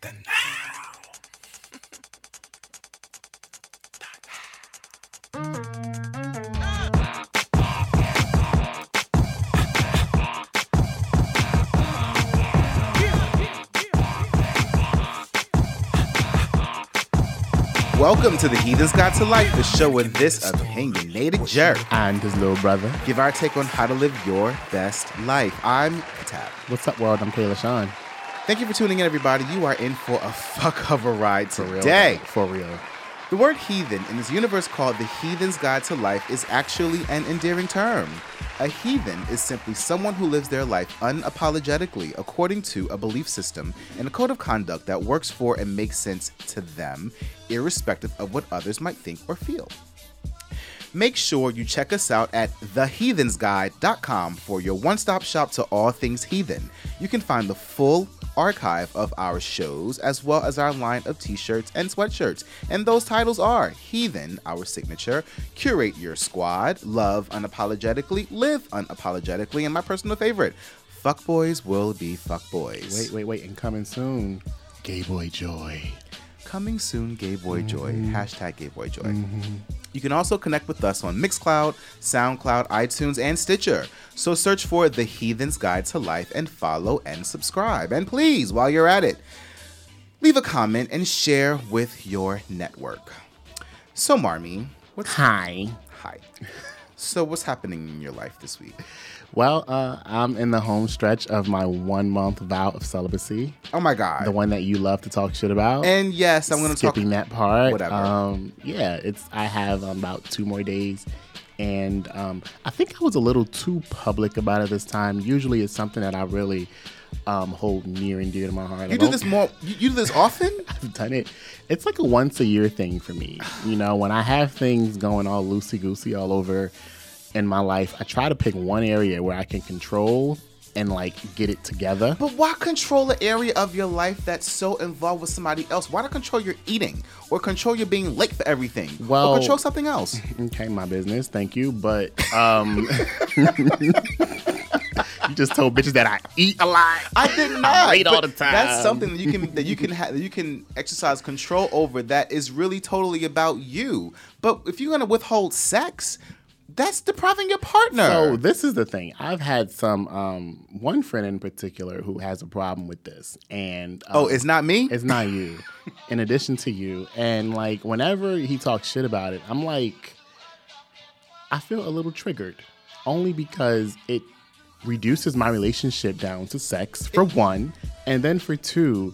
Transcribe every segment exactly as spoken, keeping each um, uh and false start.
get the now. Welcome to The Heathens Got to Life, the show with this opinionated jerk and his little brother give our take on how to live your best life. I'm Tab. What's up, world? I'm Kayla Sean. Thank you for tuning in, everybody. You are in for a fuck of a ride today. For real. For real. The word heathen in this universe called The Heathen's Guide to Life is actually an endearing term. A heathen is simply someone who lives their life unapologetically according to a belief system and a code of conduct that works for and makes sense to them, irrespective of what others might think or feel. Make sure you check us out at the heathens guide dot com for your one-stop shop to all things heathen. You can find the full archive of our shows as well as our line of t-shirts and sweatshirts, and those titles are Heathen, our signature, Curate Your Squad, Love Unapologetically, Live Unapologetically, and my personal favorite, Fuckboys Will Be Fuckboys. Wait, wait, wait, and coming soon, Gay Boy Joy. Coming soon, Gay Boy Joy. Mm-hmm. Hashtag Gay Boy Joy. Mm-hmm. You can also connect with us on Mixcloud, SoundCloud, iTunes, and Stitcher. So search for The Heathen's Guide to Life and follow and subscribe. And please, while you're at it, leave a comment and share with your network. So, Marmy, what's hi. Hi. So what's happening in your life this week? Well, uh, I'm in the home stretch of my one-month vow of celibacy. Oh, my God. The one that you love to talk shit about. And, yes, I'm going to talk. Skipping that part. Whatever. Um, yeah, it's. I have um, about two more days. And um, I think I was a little too public about it this time. Usually it's something that I really um, hold near and dear to my heart. You do this more. You, you do this often? I've done it. It's like a once-a-year thing for me. You know, when I have things going all loosey-goosey all over in my life, I try to pick one area where I can control and like get it together. But why control the area of your life that's so involved with somebody else? Why not control your eating or control your being late for everything? Well, or control something else. Okay, my business. Thank you. But um, you just told bitches that I eat a lot. I did not. I eat all the time. That's something that you can that you can ha- that you can exercise control over. That is really totally about you. But if you're gonna withhold sex, that's depriving your partner. So this is the thing. I've had some, um, one friend in particular who has a problem with this. And um, oh, it's not me? It's not you. In addition to you. And like whenever he talks shit about it, I'm like, I feel a little triggered. Only because it reduces my relationship down to sex, for it- one. And then for two,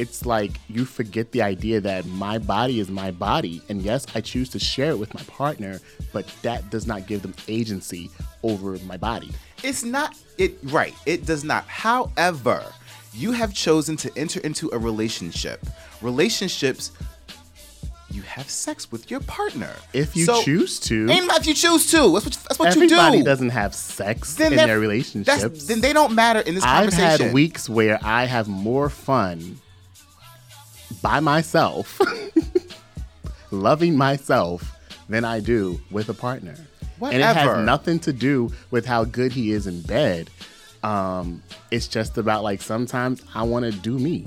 it's like you forget the idea that my body is my body. And yes, I choose to share it with my partner, but that does not give them agency over my body. It's not, it right, it does not. However, you have chosen to enter into a relationship. Relationships, you have sex with your partner. If you so, choose to. And if you choose to. That's what, that's what you do. Everybody doesn't have sex then in their relationships. Then they don't matter in this I've conversation. I've had weeks where I have more fun by myself, loving myself, than I do with a partner. Whatever. And it has nothing to do with how good he is in bed. Um, it's just about like sometimes I want to do me.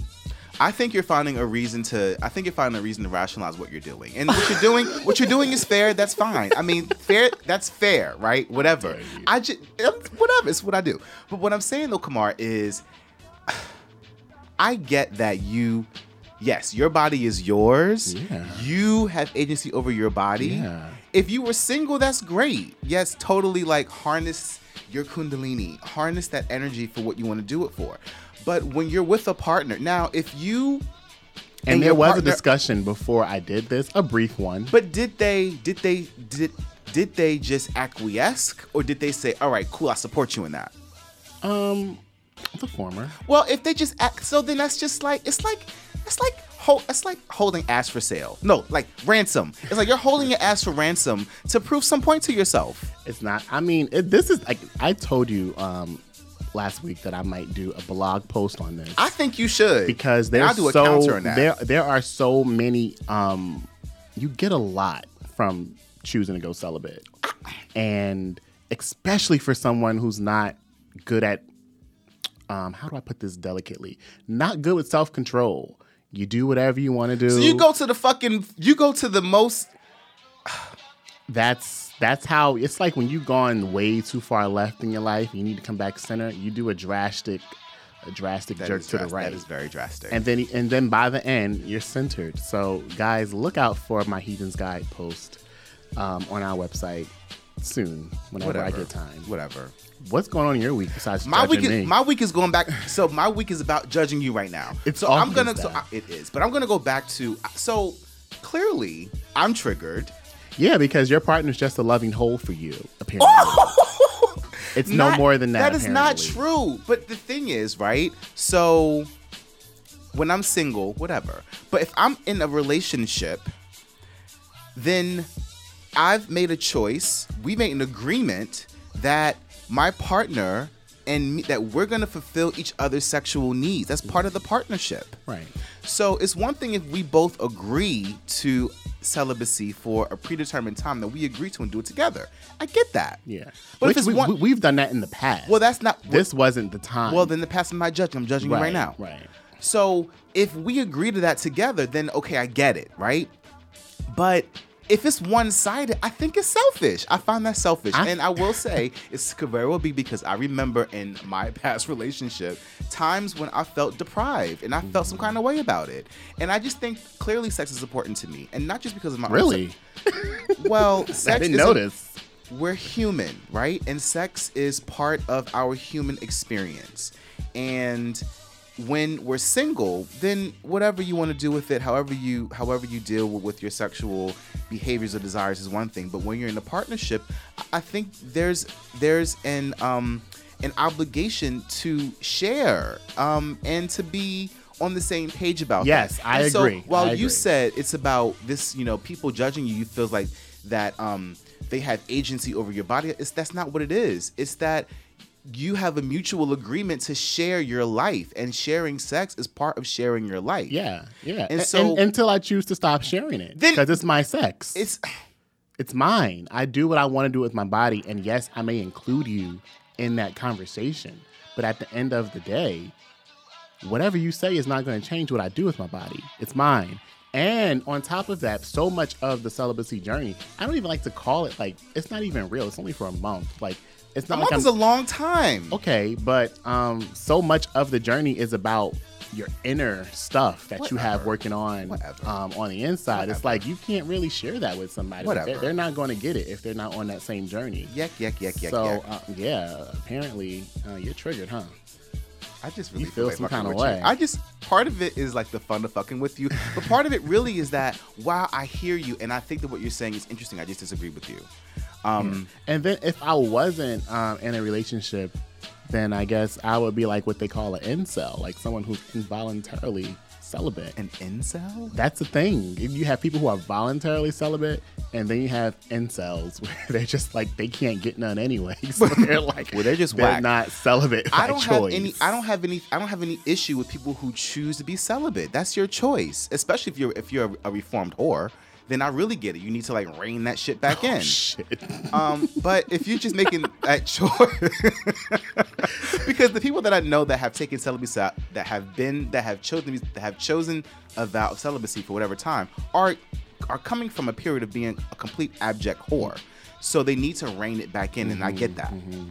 I think you're finding a reason to. I think you're finding a reason to rationalize what you're doing, and what you're doing. What you're doing is fair. That's fine. I mean, fair. That's fair, right? Whatever. I just whatever. It's what I do. But what I'm saying though, Kamar, is I get that you. Yes, your body is yours. Yeah. You have agency over your body. Yeah. If you were single, that's great. Yes, totally like harness your kundalini. Harness that energy for what you want to do it for. But when you're with a partner, now if you... And, and there was partner, a discussion before I did this, a brief one. But did they, did they, did, did they just acquiesce? Or did they say, all right, cool, I support you in that? Um, the former. Well, if they just act, so then that's just like, it's like... It's like ho- it's like holding ass for sale. No, like ransom. It's like you're holding your ass for ransom to prove some point to yourself. It's not. I mean, it, this is like I told you um, last week that I might do a blog post on this. I think you should because there's do a so counter on that. there there are so many. Um, you get a lot from choosing to go celibate, and especially for someone who's not good at um, how do I put this delicately? Not good with self-control. You do whatever you want to do. So you go to the fucking, you go to the most. That's that's how, it's like when you've gone way too far left in your life, and you need to come back center, you do a drastic, a drastic that jerk to dras- the right. That is very drastic. And then and then by the end, you're centered. So guys, look out for my Heathen's Guide post um, on our website soon, whenever Whatever. I get time. Whatever. What's going on in your week besides my judging week? Is, me? My week is going back. So my week is about judging you right now. It's so I'm gonna. So I, it is, but I'm gonna go back to. So clearly, I'm triggered. Yeah, because your partner's just a loving hole for you. Apparently, oh! It's not, no more than that. That is apparently. Not true. But the thing is, right? So when I'm single, whatever. But if I'm in a relationship, then I've made a choice. We made an agreement that my partner and me, that we're going to fulfill each other's sexual needs. That's part of the partnership. Right. So it's one thing if we both agree to celibacy for a predetermined time that we agree to and do it together. I get that. Yeah. But Which if it's we, one, we've done that in the past. Well, that's not. This wasn't the time. Well, then the past is my judgment. I'm judging right, you right now. Right. So if we agree to that together, then okay, I get it. Right. But if it's one-sided, I think it's selfish. I find that selfish. I, and I will say, it could very well be because I remember in my past relationship, times when I felt deprived and I felt some kind of way about it. And I just think clearly sex is important to me. And not just because of my Really? Well, sex I didn't notice. We're human, right? And sex is part of our human experience. And when we're single, then whatever you want to do with it, however you however you deal with your sexual behaviors or desires is one thing. But when you're in a partnership, I think there's there's an um, an obligation to share um, and to be on the same page about yes, that. Yes, I and agree. So while I you agree. Said it's about this, you know, people judging you, you feel like that um, they have agency over your body. It's, that's not what it is. It's that you have a mutual agreement to share your life, and sharing sex is part of sharing your life. Yeah, yeah. And, and so and, until I choose to stop sharing it, because it's my sex, it's it's mine. I do what I want to do with my body, and yes, I may include you in that conversation. But at the end of the day, whatever you say is not going to change what I do with my body. It's mine. And on top of that, so much of the celibacy journey, I don't even like to call it like it's not even real. It's only for a month, like. It's not a month like is a long time. Okay, but um, so much of the journey is about your inner stuff that Whatever. You have working on um, on the inside. Whatever. It's like you can't really share that with somebody. Whatever. They're, they're not going to get it if they're not on that same journey. Yuck, yuck, yuck, yuck, so, yuck. So, uh, yeah, apparently uh, you're triggered, huh? I just really you feel, feel like some kind of way. You. I just, part of it is like the fun of fucking with you. But part of it really is that, wow, I hear you and I think that what you're saying is interesting. I just disagree with you. Um, mm-hmm. And then if I wasn't um, in a relationship, then I guess I would be like what they call an incel, like someone who's involuntarily celibate. An incel? That's the thing. You have people who are voluntarily celibate, and then you have incels where they're just like they can't get none anyway. So they're like, well, they're just they're whack. Not celibate. By I don't choice. have any. I don't have any. I don't have any issue with people who choose to be celibate. That's your choice, especially if you're if you're a, a reformed whore. Then I really get it. You need to like rein that shit back oh, in. Shit. Um, but if you're just making that choice, because the people that I know that have taken celibacy, that have been, that have chosen, that have chosen a vow of celibacy for whatever time, are are coming from a period of being a complete abject whore. So they need to rein it back in, mm-hmm, and I get that. Mm-hmm.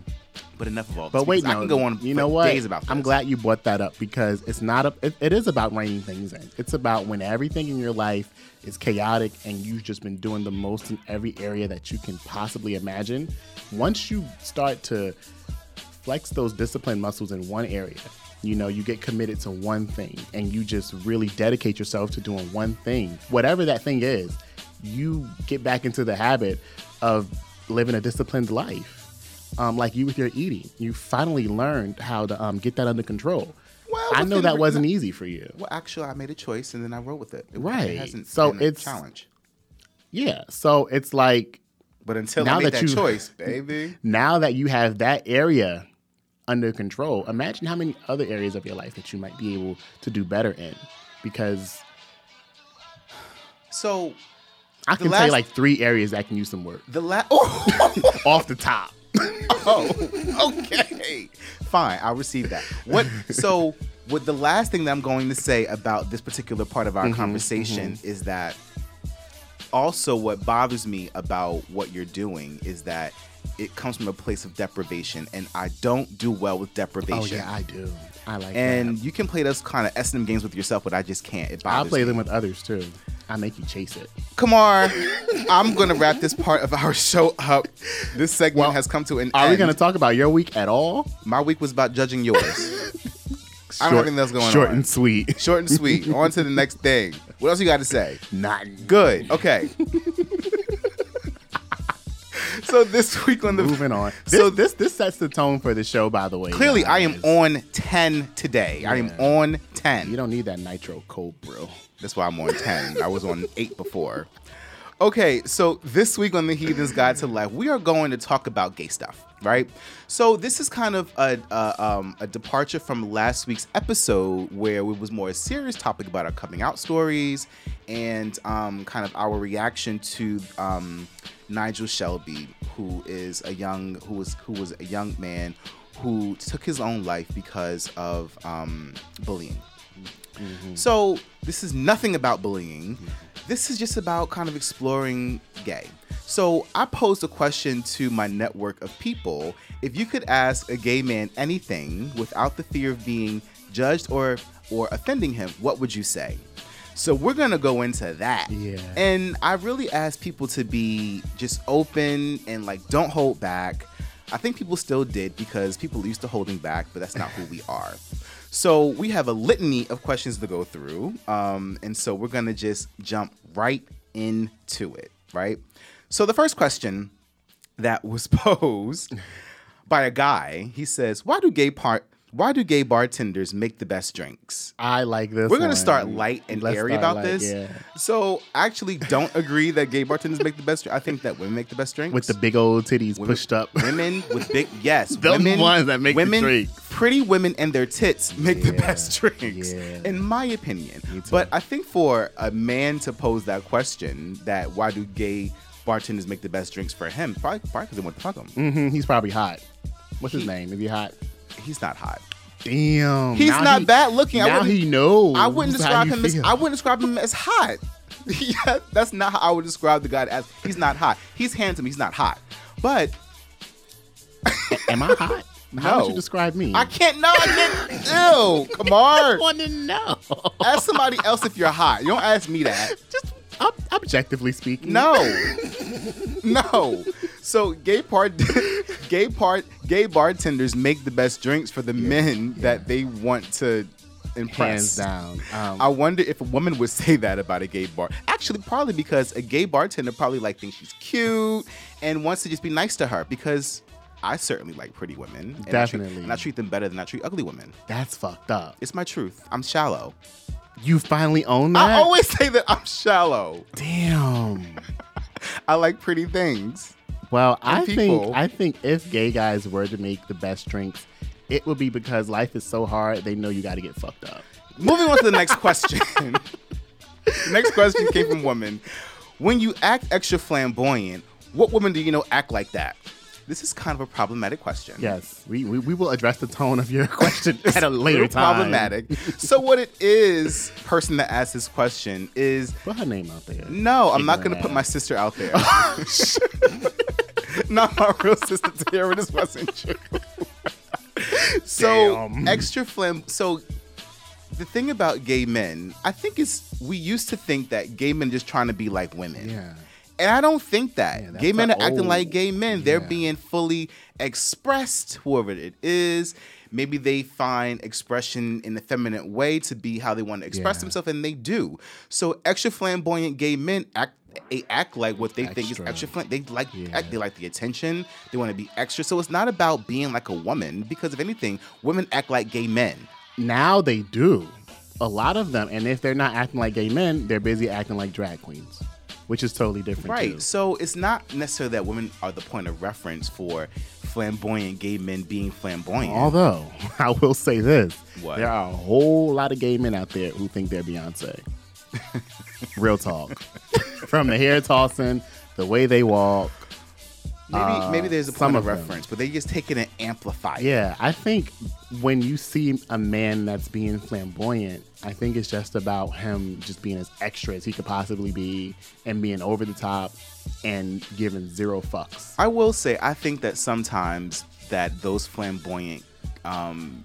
But enough of all this. But wait, no, I can go on you know what? Days about this. I'm glad you brought that up because it's not a, it, it is about reining things in. It's about when everything in your life is chaotic and you've just been doing the most in every area that you can possibly imagine. Once you start to flex those discipline muscles in one area, you know, you get committed to one thing and you just really dedicate yourself to doing one thing, whatever that thing is, you get back into the habit of living a disciplined life. Um, like you with your eating, you finally learned how to um, get that under control. Well, I know that wasn't not, easy for you. Well, actually, I made a choice and then I rolled with it. it right. It hasn't so been it's, a challenge. Yeah. So it's like. But until I made that, that you, choice, baby. Now that you have that area under control, imagine how many other areas of your life that you might be able to do better in. Because. So. I can last, tell you like three areas that can use some work. The last. Oh. Off the top. Oh, okay. Fine. I'll receive that. What? So What the last thing that I'm going to say about this particular part of our mm-hmm, conversation mm-hmm. is that also what bothers me about what you're doing is that it comes from a place of deprivation, and I don't do well with deprivation. Oh yeah, I do. I like and that. And you can play those kind of S and M games with yourself, but I just can't. It bothers I play me. them with others too. I make you chase it. Come on. I'm going to wrap this part of our show up. This segment well, has come to an are end. Are we going to talk about your week at all? My week was about judging yours. Short, I don't think that's going short on. Short and sweet. Short and sweet. On to the next thing. What else you got to say? Not good. Okay. So this week on the moving on. So this, this this sets the tone for the show. By the way, clearly guys. I am on ten today. Yeah. I am on ten. You don't need that nitro cold brew. That's why I'm on ten. I was on eight before. Okay, so this week on The Heathen's Guide to Life, we are going to talk about gay stuff, right? So this is kind of a, a, um, a departure from last week's episode where it was more a serious topic about our coming out stories and um, kind of our reaction to um, Nigel Shelby, who is a young who was who was a young man who took his own life because of um, bullying. Mm-hmm. So this is nothing about bullying. Mm-hmm. This is just about kind of exploring gay. So I posed a question to my network of people. If you could ask a gay man anything without the fear of being judged or or offending him, what would you say? So we're going to go into that. Yeah. And I really asked people to be just open and like don't hold back. I think people still did because people are used to holding back, but that's not who we are. So we have a litany of questions to go through, um, and so we're going to just jump right into it, right? So the first question that was posed by a guy, he says, why do gay par- why do gay bartenders make the best drinks? I like this We're going to start light and Let's airy about light, this. Yeah. So I actually don't agree that gay bartenders make the best drinks. I think that women make the best drinks. With the big old titties women, pushed up. Women with big, yes. Those women, ones that make women, the drink. Pretty women and their tits make yeah, the best drinks, yeah. in my opinion. But I think for a man to pose that question, that why do gay bartenders make the best drinks for him, probably because they want to fuck him. Mm-hmm. He's probably hot. What's he, his name? Is he hot? He's not hot. Damn. He's not he, bad looking. Now I he knows. I wouldn't describe him feel. as I wouldn't describe him as hot. Yeah, that's not how I would describe the guy as. He's not hot. He's handsome. He's not hot. But am I hot? How no. would you describe me? I can't know. I Ew, come on. I want to know. Ask somebody else if you're hot. You don't ask me that. Just ob- objectively speaking. No. No. So gay part, gay part, gay bartenders make the best drinks for the yeah, men yeah. that they want to impress. Hands down. Um, I wonder if a woman would say that about a gay bar. Actually, probably because a gay bartender probably like thinks she's cute and wants to just be nice to her because. I certainly like pretty women. And Definitely. I treat, and I treat them better than I treat ugly women. That's fucked up. It's my truth. I'm shallow. You finally own that? I always say that I'm shallow. Damn. I like pretty things. Well, I people. think I think if gay guys were to make the best drinks, it would be because life is so hard, they know you got to get fucked up. Moving on to the next question. The next question came from women. When you act extra flamboyant, what women do you know act like that? This is kind of a problematic question. Yes. We we, we will address the tone of your question at a later time. Problematic. So what it is, person that asked this question is... Put her name out there. No, I'm Ignorant. not going to put my sister out there. Oh, not my real sister, Tiara. This wasn't true. So Damn. extra flam... So the thing about gay men, I think is we used to think that gay men just trying to be like women. Yeah. And I don't think that. Yeah, gay men are old. acting like gay men. They're yeah. being fully expressed, whoever it is. Maybe they find expression in the feminine way to be how they want to express yeah. themselves, and they do. So extra flamboyant gay men act they act like what they extra. think is extra flamboyant. They like yeah. act, they like the attention. They want to be extra. So it's not about being like a woman, because if anything, women act like gay men. Now they do. A lot of them. And if they're not acting like gay men, they're busy acting like drag queens. Which is totally different, right? Too. So it's not necessarily that women are the point of reference for flamboyant gay men being flamboyant. Although I will say this: what? There are a whole lot of gay men out there who think they're Beyonce. Real talk. From the hair tossing, the way they walk. Maybe uh, maybe there's a point of, of reference, but they just take it and amplify it. Yeah, I think when you see a man that's being flamboyant, I think it's just about him just being as extra as he could possibly be and being over the top and giving zero fucks. I will say, I think that sometimes that those flamboyant um,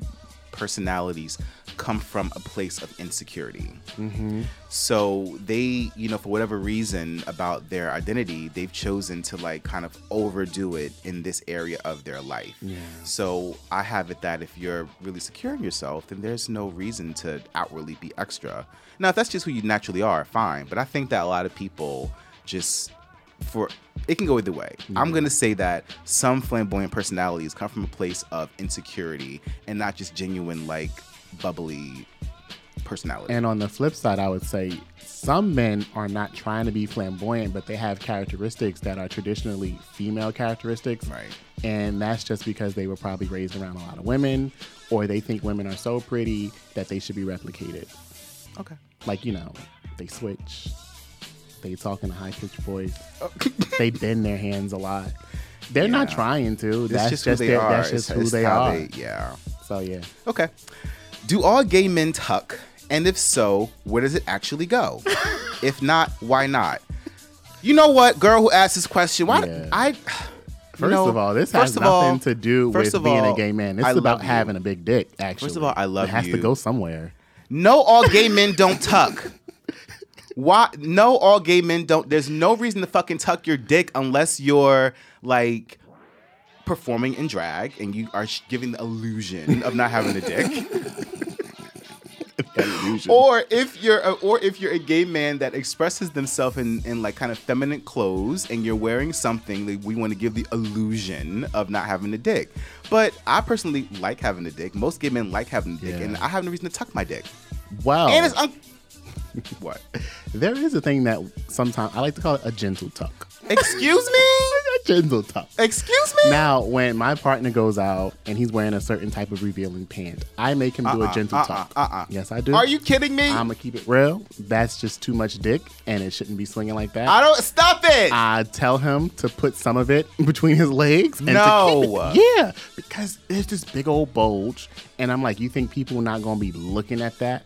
personalities come from a place of insecurity. Mm-hmm. So they, you know, for whatever reason about their identity, they've chosen to like kind of overdo it in this area of their life. Yeah. So I have it that if you're really secure in yourself, then there's no reason to outwardly be extra. Now, if that's just who you naturally are, fine. But I think that a lot of people just, for it can go either way. Yeah. I'm gonna say that some flamboyant personalities come from a place of insecurity and not just genuine like bubbly personality. And on the flip side, I would say some men are not trying to be flamboyant, but they have characteristics that are traditionally female characteristics. Right. And that's just because they were probably raised around a lot of women, or they think women are so pretty that they should be replicated. Okay. Like, you know, they switch. They talk in a high-pitched voice. Oh. They bend their hands a lot. They're yeah. not trying to. That's just, just their, that's just it's, who it's they are. They, yeah. So, yeah. Okay. Do all gay men tuck? And if so, where does it actually go? If not, why not? You know what, girl who asked this question, why yeah. I First know, of all, this has nothing all, to do with all, being a gay man. It's about having a big dick, actually. First of all, I love you. It has you. to go somewhere. No, all gay men don't tuck. Why? No, all gay men don't. There's no reason to fucking tuck your dick unless you're like performing in drag and you are giving the illusion of not having a dick. Or if you're a, or if you're a gay man that expresses themselves in, in like kind of feminine clothes and you're wearing something that we want to give the illusion of not having a dick. But I personally like having a dick. Most gay men like having a dick, yeah. and I have no reason to tuck my dick. Wow. And it's un- what? There is a thing that sometimes I like to call it a gentle tuck. Excuse me? A gentle tuck. Excuse me? Now, when my partner goes out and he's wearing a certain type of revealing pant, I make him uh-uh, do a gentle uh-uh, tuck. Uh-uh. Yes, I do. Are you kidding me? I'm going to keep it real. That's just too much dick, and it shouldn't be swinging like that. I don't. Stop it. I tell him to put some of it between his legs. And no. To yeah, because there's this big old bulge, and I'm like, you think people are not going to be looking at that?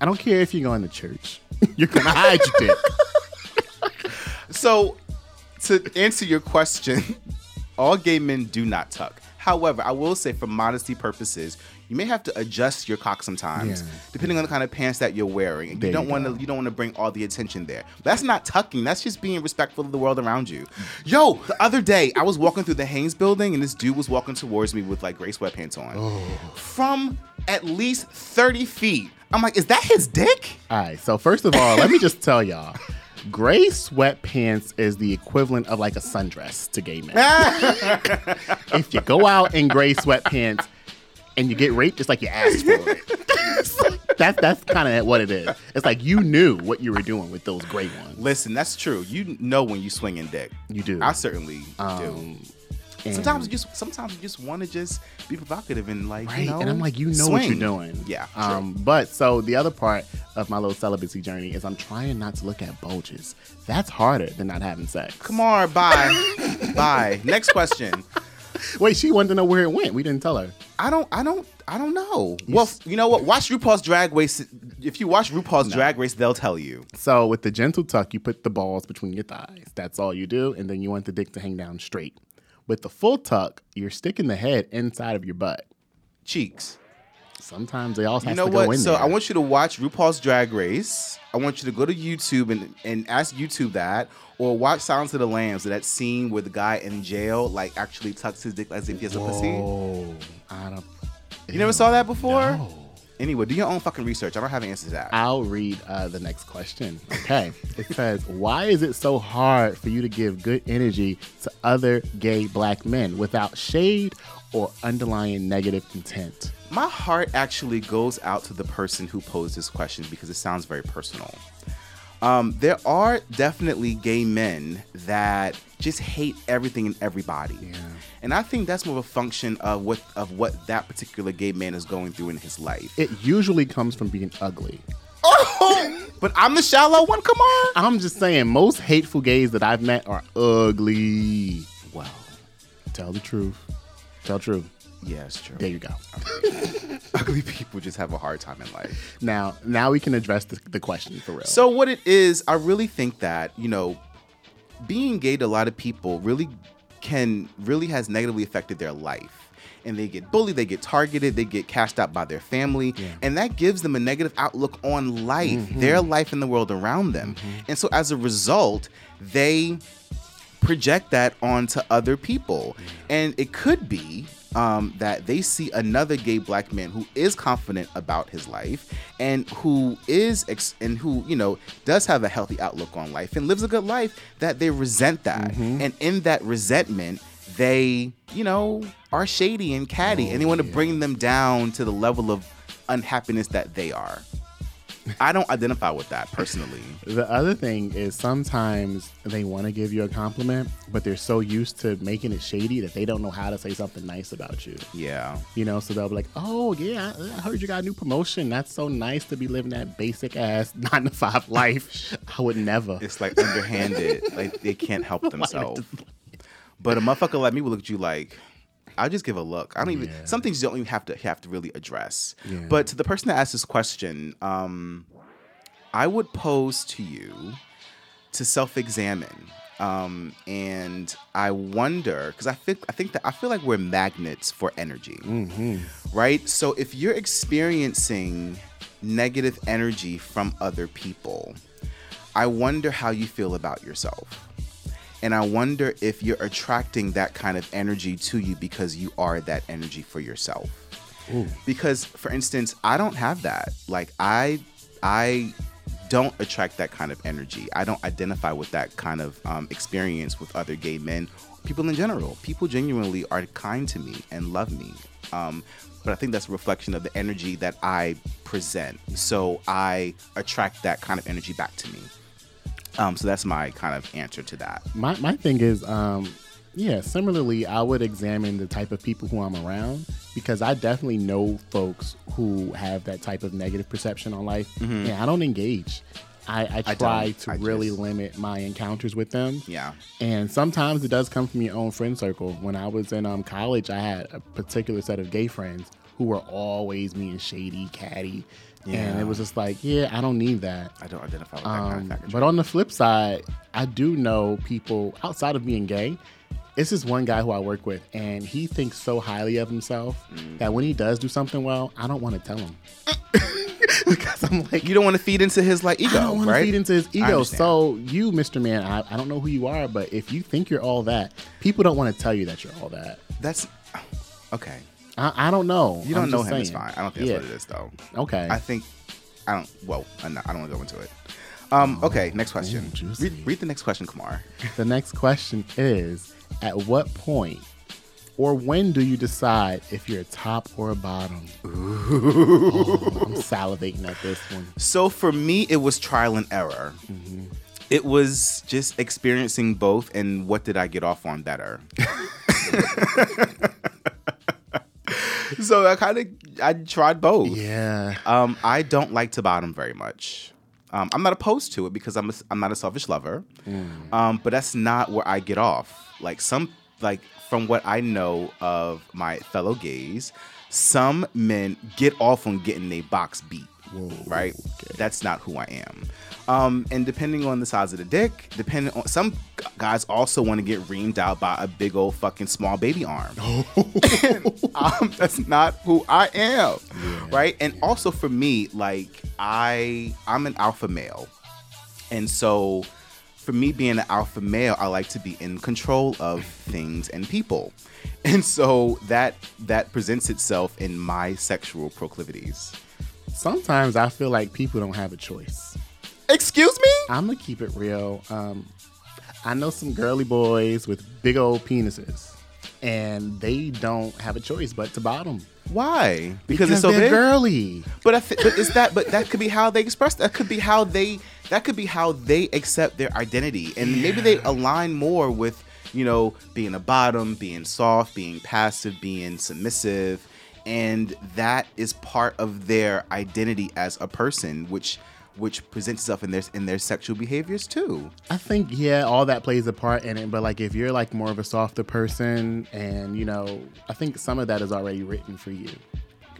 I don't care if you're going to church. You're going to hide your dick. So, to answer your question, all gay men do not tuck. However, I will say for modesty purposes, you may have to adjust your cock sometimes, yeah. depending on the kind of pants that you're wearing. And you there don't want to you don't want to bring all the attention there. But that's not tucking. That's just being respectful of the world around you. Yo, the other day, I was walking through the Haynes building, and this dude was walking towards me with, like, gray sweatpants on. Oh. From at least thirty feet. I'm like, is that his dick? All right, so first of all, let me just tell y'all. Gray sweatpants is the equivalent of like a sundress to gay men. If you go out in gray sweatpants and you get raped, it's like you asked for it. That's that's kind of what it is. It's like you knew what you were doing with those gray ones. Listen, that's true. You know when you swing in dick. You do. I certainly um, do. And sometimes you just sometimes you just want to just be provocative and like right. you know, and I'm like you know swing. What you're doing yeah um true. But so the other part of my little celibacy journey is I'm trying not to look at bulges. That's harder than not having sex. Come on, bye. Bye. Next question. Wait, she wanted to know where it went. We didn't tell her. I don't. I don't. I don't know. You well, you know what? Watch RuPaul's Drag Race. If you watch RuPaul's no. Drag Race, they'll tell you. So with the gentle tuck, you put the balls between your thighs. That's all you do, and then you want the dick to hang down straight. With the full tuck, you're sticking the head inside of your butt. Cheeks. Sometimes they also have to go in there. You know what? So I want you to watch RuPaul's Drag Race. I want you to go to YouTube and, and ask YouTube that. Or watch Silence of the Lambs, that scene where the guy in jail like actually tucks his dick as if he has a pussy. Whoa. I don't, you never saw that before? No. Anyway, do your own fucking research. I don't have an answer to that. I'll read uh, the next question. Okay. It says, why is it so hard for you to give good energy to other gay black men without shade or underlying negative intent? My heart actually goes out to the person who posed this question because it sounds very personal. Um, there are definitely gay men that just hate everything and everybody. Yeah. And I think that's more of a function of what of what that particular gay man is going through in his life. It usually comes from being ugly. Oh, but I'm the shallow one. Come on. I'm just saying, most hateful gays that I've met are ugly. Wow. Tell the truth. Tell the truth. Yeah, it's true. There you go. Ugly people just have a hard time in life. Now, now we can address the, the question for real. So what it is, I really think that, you know, being gay to a lot of people really can, really has negatively affected their life. And they get bullied, they get targeted, they get cashed out by their family. Yeah. And that gives them a negative outlook on life, mm-hmm. their life and the world around them. Mm-hmm. And so as a result, they project that onto other people. Mm-hmm. And it could be um, that they see another gay black man who is confident about his life and who is, ex- and who, you know, does have a healthy outlook on life and lives a good life, that they resent that. Mm-hmm. And in that resentment, they, you know, are shady and catty, oh, and they want to yeah. bring them down to the level of unhappiness that they are. I don't identify with that personally. The other thing is sometimes they want to give you a compliment, but they're so used to making it shady that they don't know how to say something nice about you. Yeah. You know, so they'll be like, oh, yeah, I heard you got a new promotion. That's so nice to be living that basic ass nine to five life. I would never. It's like underhanded. Like they can't help themselves. But a motherfucker like me will look at you like, I'll just give a look. I don't even, yeah. some things you don't even have to have to really address. Yeah. But to the person that asked this question, um, I would pose to you to self-examine. Um, and I wonder, because I think, I think that I feel like we're magnets for energy, mm-hmm. right? So if you're experiencing negative energy from other people, I wonder how you feel about yourself. And I wonder if you're attracting that kind of energy to you because you are that energy for yourself. Ooh. Because, for instance, I don't have that. Like, I I don't attract that kind of energy. I don't identify with that kind of um, experience with other gay men, people in general. People genuinely are kind to me and love me. Um, but I think that's a reflection of the energy that I present. So I attract that kind of energy back to me. Um, so that's my kind of answer to that. My my thing is, um, yeah, similarly, I would examine the type of people who I'm around, because I definitely know folks who have that type of negative perception on life. Mm-hmm. Yeah, I don't engage. I, I try I to I really just... limit my encounters with them. Yeah. And sometimes it does come from your own friend circle. When I was in um, college, I had a particular set of gay friends who were always being shady, catty. Yeah. And it was just like, yeah, I don't need that. I don't identify with that um, kind of package. But on the flip side, I do know people outside of being gay. It's this one guy who I work with, and he thinks so highly of himself mm. that when he does do something well, I don't want to tell him. Because I'm like, you don't want to feed into his like ego, right? I don't want right? to feed into his ego. So you, Mister Man, I, I don't know who you are, but if you think you're all that, people don't want to tell you that you're all that. That's okay. I, I don't know. You don't I'm know him. Saying. It's fine. I don't think yeah. that's what it is, though. Okay. I think I don't. Well, I don't want to go into it. Um, oh, okay. Next question. Damn, read, read the next question, Kumar. The next question is: at what point, or when do you decide if you're a top or a bottom? Ooh. Oh, I'm salivating at this one. So for me, it was trial and error. Mm-hmm. It was just experiencing both, and what did I get off on better? So I kind of, I tried both. Yeah. Um, I don't like to bottom very much. Um, I'm not opposed to it because I'm a, I'm not a selfish lover. Mm. Um, but that's not where I get off. Like some, like from what I know of my fellow gays, some men get off on getting their box beat. Whoa, right? Okay. That's not who I am. Um, and depending on the size of the dick, depending on some guys also want to get reamed out by a big old fucking small baby arm. and, um, that's not who I am, yeah. right? And yeah. also for me, like I, I'm an alpha male, and so for me being an alpha male, I like to be in control of things and people, and so that that presents itself in my sexual proclivities. Sometimes I feel like people don't have a choice. Excuse me? I'm going to keep it real. Um, I know some girly boys with big old penises, and they don't have a choice but to bottom. Why? Because, because it's so they're big? Girly. But, I th- but is that? But that could be how they express. That could be how they. That could be how they accept their identity, and yeah. maybe they align more with, you know, being a bottom, being soft, being passive, being submissive, and that is part of their identity as a person, which. which presents itself in their in their sexual behaviors too. I think yeah, all that plays a part in it. But like if you're like more of a softer person, and you know, I think some of that is already written for you,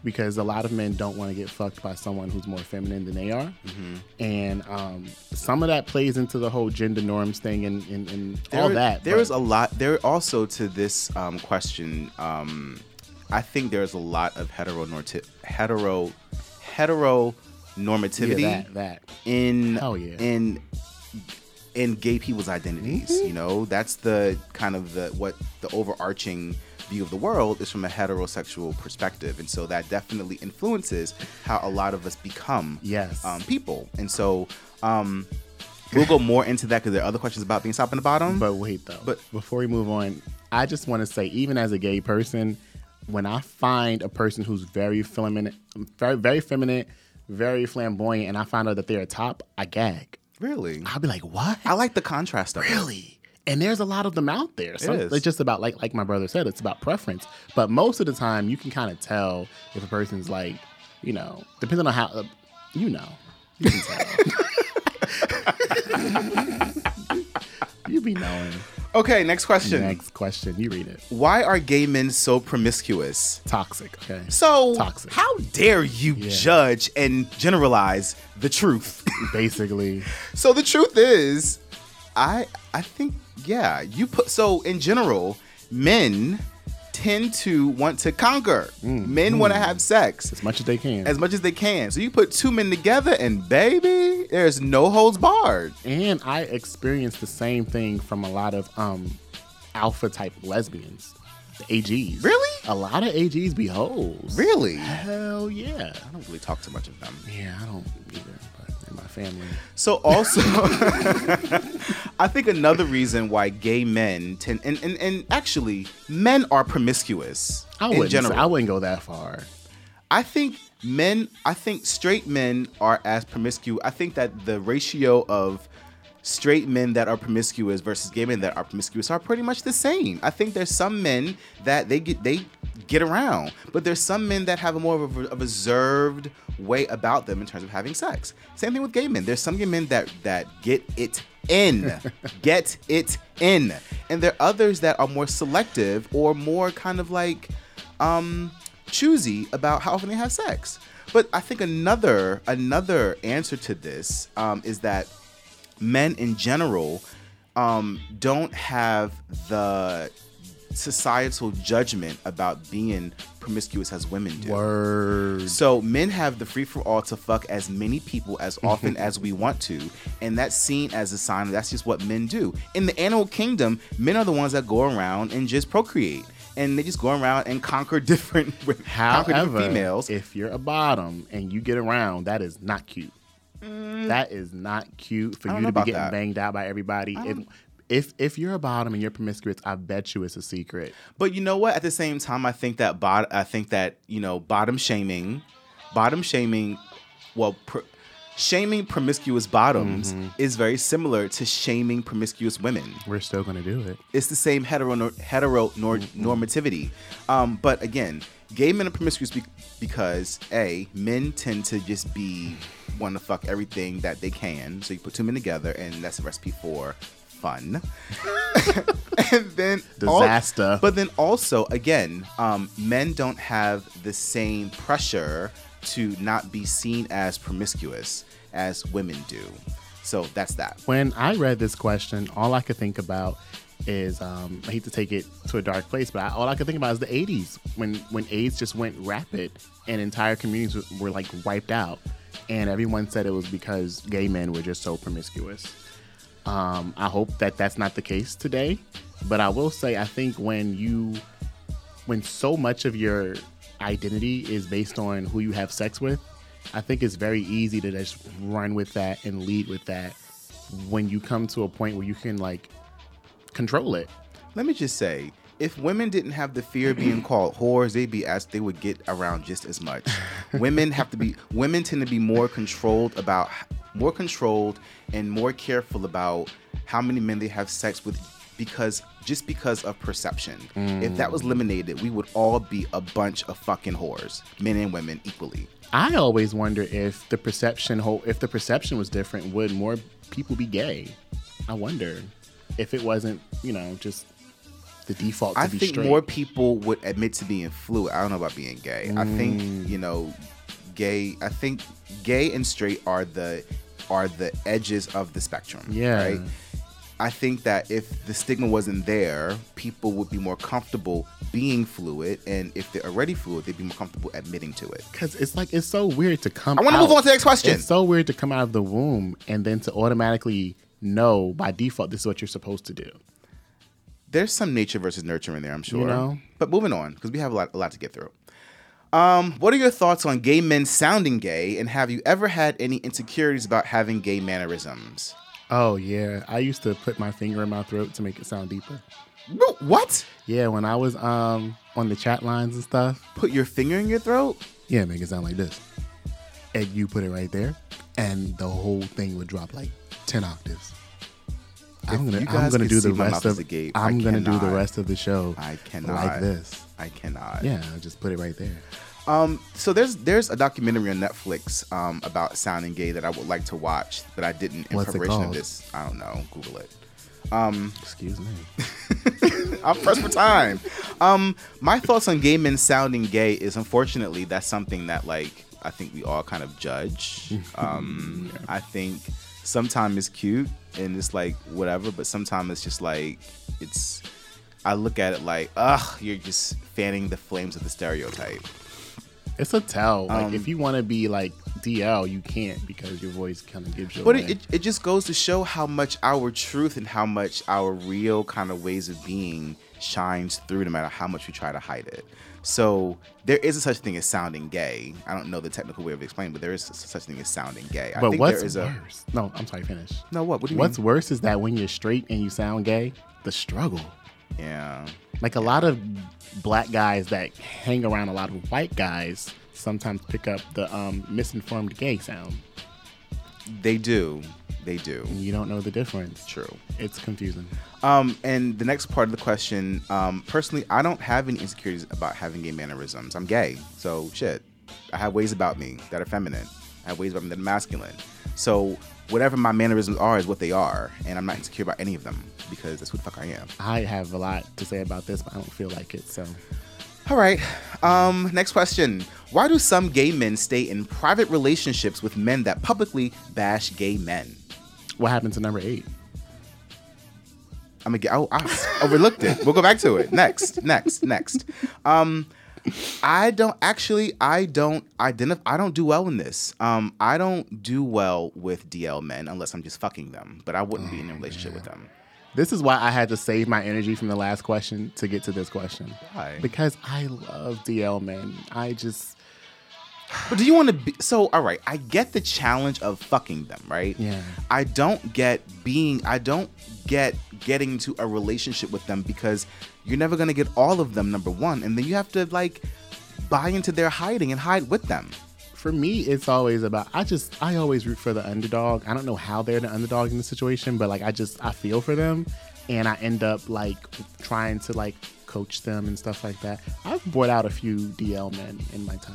because a lot of men don't want to get fucked by someone who's more feminine than they are. Mm-hmm. And um, some of that plays into the whole gender norms thing and, and, and there, all that. There but. is a lot. There also to this um, question, um, I think there's a lot of heteronormativity hetero, heteronormativity yeah, that, that. in, yeah. in, in gay people's identities. Mm-hmm. You know, that's the kind of the what the overarching view of the world is from a heterosexual perspective, and so that definitely influences how a lot of us become yes um, people. And so um, we'll go more into that because there are other questions about being top and the bottom. But wait, though, but before we move on, I just want to say, even as a gay person, when I find a person who's very feminine, very very feminine, very flamboyant, and I find out that they're a top, I gag. Really? I'll be like, what? I like the contrast of it. Really. And there's a lot of them out there. So it is. It's just about, like like my brother said, it's about preference. But most of the time, you can kind of tell if a person's like, you know, depending on how, uh, you know, you can tell. You be knowing. Okay, next question. Next question. You read it. Why are gay men so promiscuous? Toxic. Okay. So, Toxic. How dare you yeah. judge and generalize the truth? Basically. So the truth is, I I think yeah you put so in general, men tend to want to conquer. Mm, men mm. want to have sex as much as they can. As much as they can. So you put two men together and baby, there's no holds barred. And I experienced the same thing from a lot of um alpha type lesbians, the A Gs. Really? A lot of A Gs be hoes. Really? Hell yeah. I don't really talk too much of them. Yeah, I don't either. My family. So also, I think another reason why gay men tend, and, and, and actually men are promiscuous I in general. Say, I wouldn't go that far. I think men, I think straight men are as promiscuous. I think that the ratio of straight men that are promiscuous versus gay men that are promiscuous are pretty much the same. I think there's some men that they get, they get around, but there's some men that have a more of a, a reserved way about them in terms of having sex. Same thing with gay men. There's some gay men that, that get it in, get it in. And there are others that are more selective or more kind of like um, choosy about how often they have sex. But I think another, another answer to this um, is that men in general um, don't have the societal judgment about being promiscuous as women do. Word. So men have the free-for-all to fuck as many people as often as we want to, and that's seen as a sign that's just what men do. In the animal kingdom, men are the ones that go around and just procreate. And they just go around and conquer different, However, conquer different females. If you're a bottom and you get around, that is not cute. Mm. That is not cute for you to be getting that. banged out by everybody. If, if if you're a bottom and you're promiscuous, I bet you it's a secret. But you know what? At the same time, I think that bot- I think that you know bottom shaming, bottom shaming, well, pro- shaming promiscuous bottoms mm-hmm. is very similar to shaming promiscuous women. We're still gonna do it. It's the same heteronor- heteronormativity, mm-hmm. um, but again, gay men are promiscuous be- because A, men tend to just be. want to fuck everything that they can, so you put two men together and that's a recipe for fun. And then disaster. All, but then also again, um, men don't have the same pressure to not be seen as promiscuous as women do. So that's that. When I read this question, all I could think about is um, I hate to take it to a dark place, but I, all I could think about is the eighties when when AIDS just went rapid and entire communities were like wiped out. And everyone said it was because gay men were just so promiscuous. Um, I hope that that's not the case today. But I will say, I think when you, when so much of your identity is based on who you have sex with, I think it's very easy to just run with that and lead with that when you come to a point where you can like control it. Let me just say, if women didn't have the fear of being called whores, they'd be asked, they would get around just as much. Women have to be, women tend to be more controlled about, more controlled and more careful about how many men they have sex with because just because of perception. Mm. If that was eliminated, we would all be a bunch of fucking whores, men and women equally. I always wonder if the perception whole, if the perception was different, would more people be gay? I wonder if it wasn't, you know, just the default to I be straight. I think more people would admit to being fluid. I don't know about being gay. Mm. I think, you know, gay, I think gay and straight are the are the edges of the spectrum. Yeah. Right? I think that if the stigma wasn't there, people would be more comfortable being fluid, and if they're already fluid, they'd be more comfortable admitting to it. Because it's like, it's so weird to come I want to move on to the next question. It's so weird to come out of the womb and then to automatically know by default this is what you're supposed to do. There's some nature versus nurture in there, I'm sure. You know? But moving on, because we have a lot, a lot to get through. Um, what are your thoughts on gay men sounding gay, and have you ever had any insecurities about having gay mannerisms? Oh, yeah. I used to put my finger in my throat to make it sound deeper. What? Yeah, when I was um on the chat lines and stuff. Put your finger in your throat? Yeah, make it sound like this. And you put it right there, and the whole thing would drop like ten octaves. If I'm gonna, I'm gonna do the rest of the I'm I gonna cannot. do the rest of the show. I cannot like this. I cannot. Yeah, I'll just put it right there. Um, so there's there's a documentary on Netflix um, about sounding gay that I would like to watch that I didn't in What's preparation of this. I don't know. Google it. Um, Excuse me. I'm pressed for time. Um, my thoughts on gay men sounding gay is, unfortunately, that's something that, like, I think we all kind of judge. Um, yeah. I think sometimes it's cute and it's like whatever, but sometimes it's just like it's. I look at it like, ugh, you're just fanning the flames of the stereotype. It's a tell. Like, um, if you want to be like D L, you can't, because your voice kind of gives you away. But it, it just goes to show how much our truth and how much our real kind of ways of being shines through, no matter how much we try to hide it. So there is a such thing as sounding gay. I don't know the technical way of explaining, but there is a such thing as sounding gay. But I think what's there is worse? A... No, I'm sorry, finish. No, what? What do you what's mean? Worse is that when you're straight and you sound gay, the struggle. Yeah. Like a yeah. lot of black guys that hang around a lot of white guys sometimes pick up the um, misinformed gay sound. They do. They do. And you don't know the difference. True. It's confusing. Um, and the next part of the question, um, personally, I don't have any insecurities about having gay mannerisms. I'm gay, so shit. I have ways about me that are feminine. I have ways about me that are masculine. So whatever my mannerisms are is what they are, and I'm not insecure about any of them, because that's who the fuck I am. I have a lot to say about this, but I don't feel like it, so. All right. Um, next question. Why do some gay men stay in private relationships with men that publicly bash gay men? What happened to number eight? I'm a gay. Oh, I overlooked it. We'll go back to it. Next, next, next. Um, I don't actually, I don't identify, I don't do well in this. Um, I don't do well with D L men unless I'm just fucking them, but I wouldn't oh, be in a relationship yeah. with them. This is why I had to save my energy from the last question to get to this question. Why? Because I love D L men. I just... But do you want to be... So, all right, I get the challenge of fucking them, right? Yeah. I don't get being... I don't get getting to a relationship with them, because you're never going to get all of them, number one. And then you have to, like, buy into their hiding and hide with them. For me, it's always about, I just, I always root for the underdog. I don't know how they're the underdog in the situation, but like, I just, I feel for them, and I end up like trying to like coach them and stuff like that. I've brought out a few D L men in my time.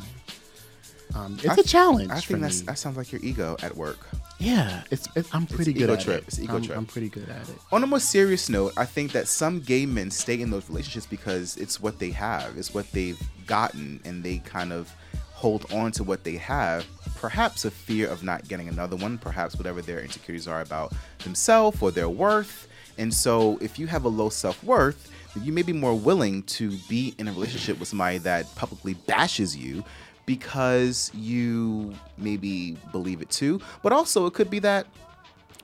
Um, it's I, a challenge. I think that's, that sounds like your ego at work. Yeah, it's, it's I'm pretty it's good at trip. it. It's ego I'm, trip. I'm pretty good at it. On a more serious note, I think that some gay men stay in those relationships because it's what they have. It's what they've gotten, and they kind of hold on to what they have, perhaps a fear of not getting another one, perhaps whatever their insecurities are about themselves or their worth. And so if you have a low self-worth, then you may be more willing to be in a relationship with somebody that publicly bashes you, because you maybe believe it too. But also it could be that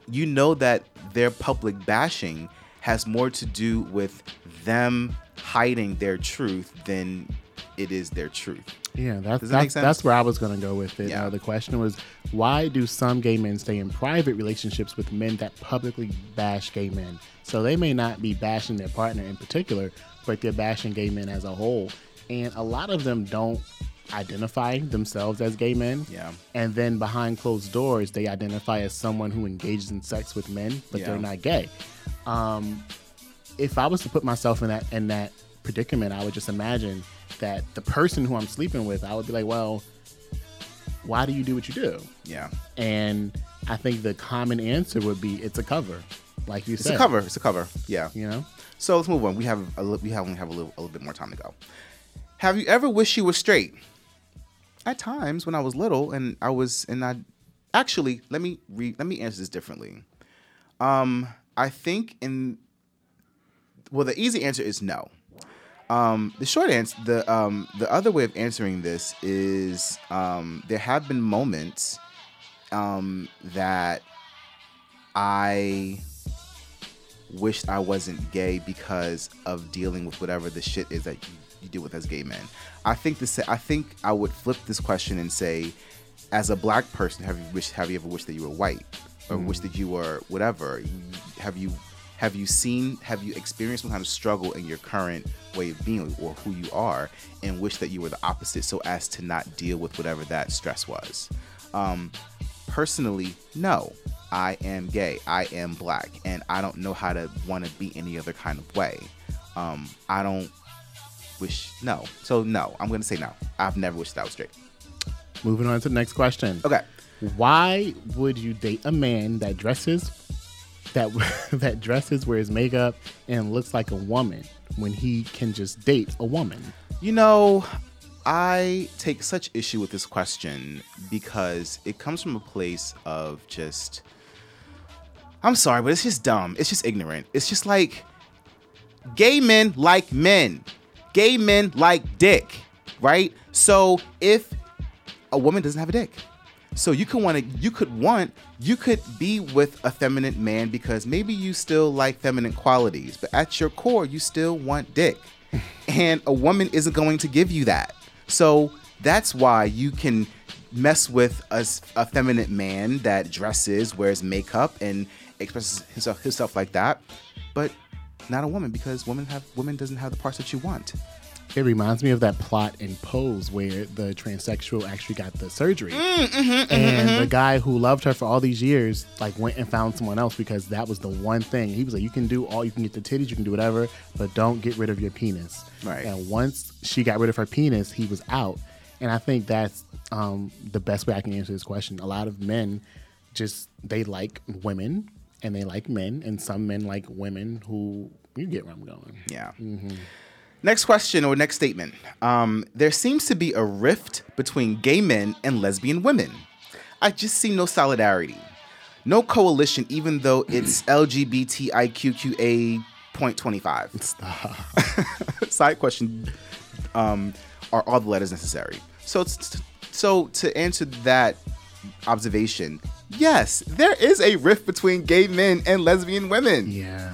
you know that their public bashing has more to do with them hiding their truth than it is their truth. Yeah, that's Does that that's, make sense? That's where I was going to go with it. Yeah. Uh, the question was, why do some gay men stay in private relationships with men that publicly bash gay men? So they may not be bashing their partner in particular, but they're bashing gay men as a whole. And a lot of them don't identify themselves as gay men. Yeah. And then behind closed doors, they identify as someone who engages in sex with men, but yeah. they're not gay. Um, if I was to put myself in that in that predicament, I would just imagine that the person who I'm sleeping with, I would be like, well, why do you do what you do? Yeah. And I think the common answer would be it's a cover, like you it's said. It's a cover. It's a cover. Yeah. You know. So let's move on. We have a, we have only have a little a little bit more time to go. Have you ever wished you were straight? At times when I was little, and I was, and I actually let me re, let me answer this differently. Um, I think in well, the easy answer is no. Um, the short answer, the um, the other way of answering this is um, there have been moments um, that I wished I wasn't gay because of dealing with whatever the shit is that you, you deal with as gay men. I think this. I think I would flip this question and say, as a black person, have you wished? Have you ever wished that you were white, or mm-hmm. wished that you were whatever? Have you? Have you seen? Have you experienced some kind of struggle in your current way of being or who you are, and wish that you were the opposite, so as to not deal with whatever that stress was? Um, personally, no. I am gay. I am black, and I don't know how to want to be any other kind of way. Um, I don't. Wish no. So no, I'm going to say no. I've never wished I was straight. Moving on to the next question. Okay. Why would you date a man that dresses, that that dresses, wears makeup, and looks like a woman when he can just date a woman? You know, I take such issue with this question because it comes from a place of just, I'm sorry, but it's just dumb. It's just ignorant. It's just like, gay men like men. Gay men like dick, right? So if a woman doesn't have a dick, so you could want to, you could want, you could be with a feminine man because maybe you still like feminine qualities, but at your core, you still want dick. And a woman isn't going to give you that. So that's why you can mess with a, a feminine man that dresses, wears makeup, and expresses himself, himself like that, but not a woman, because women have women doesn't have the parts that you want. It reminds me of that plot in Pose where the transsexual actually got the surgery, mm, mm-hmm, and mm-hmm. the guy who loved her for all these years like went and found someone else because that was the one thing he was like, you can do all, you can get the titties, you can do whatever, but don't get rid of your penis. Right. And once she got rid of her penis, he was out. And I think that's um, the best way I can answer this question. A lot of men just they like women. And they like men, and some men like women who, you get where I'm going. Yeah. Mm-hmm. Next question or next statement. Um, there seems to be a rift between gay men and lesbian women. I just see no solidarity, no coalition, even though it's L G B T I Q Q A point two five. Stop. Side question, um, are all the letters necessary? So, so to answer that observation, yes, there is a rift between gay men and lesbian women. Yeah.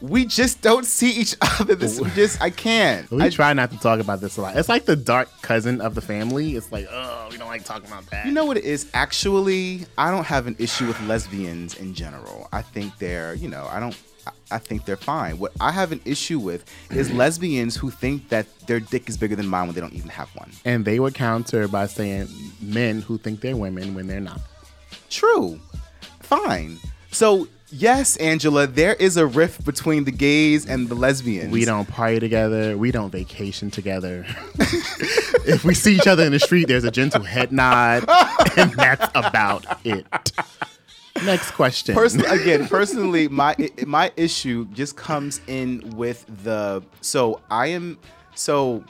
We just don't see each other. This we just I can't. We I, try not to talk about this a lot. It's like the dark cousin of the family. It's like, oh, we don't like talking about that. You know what it is? Actually, I don't have an issue with lesbians in general. I think they're, you know, I don't I think they're fine. What I have an issue with is lesbians who think that their dick is bigger than mine when they don't even have one. And they would counter by saying men who think they're women when they're not. True. Fine. So, yes, Angela, there is a rift between the gays and the lesbians. We don't party together. We don't vacation together. If we see each other in the street, there's a gentle head nod, and that's about it. Next question. Person, again, personally, my my issue just comes in with the... So, I am... So,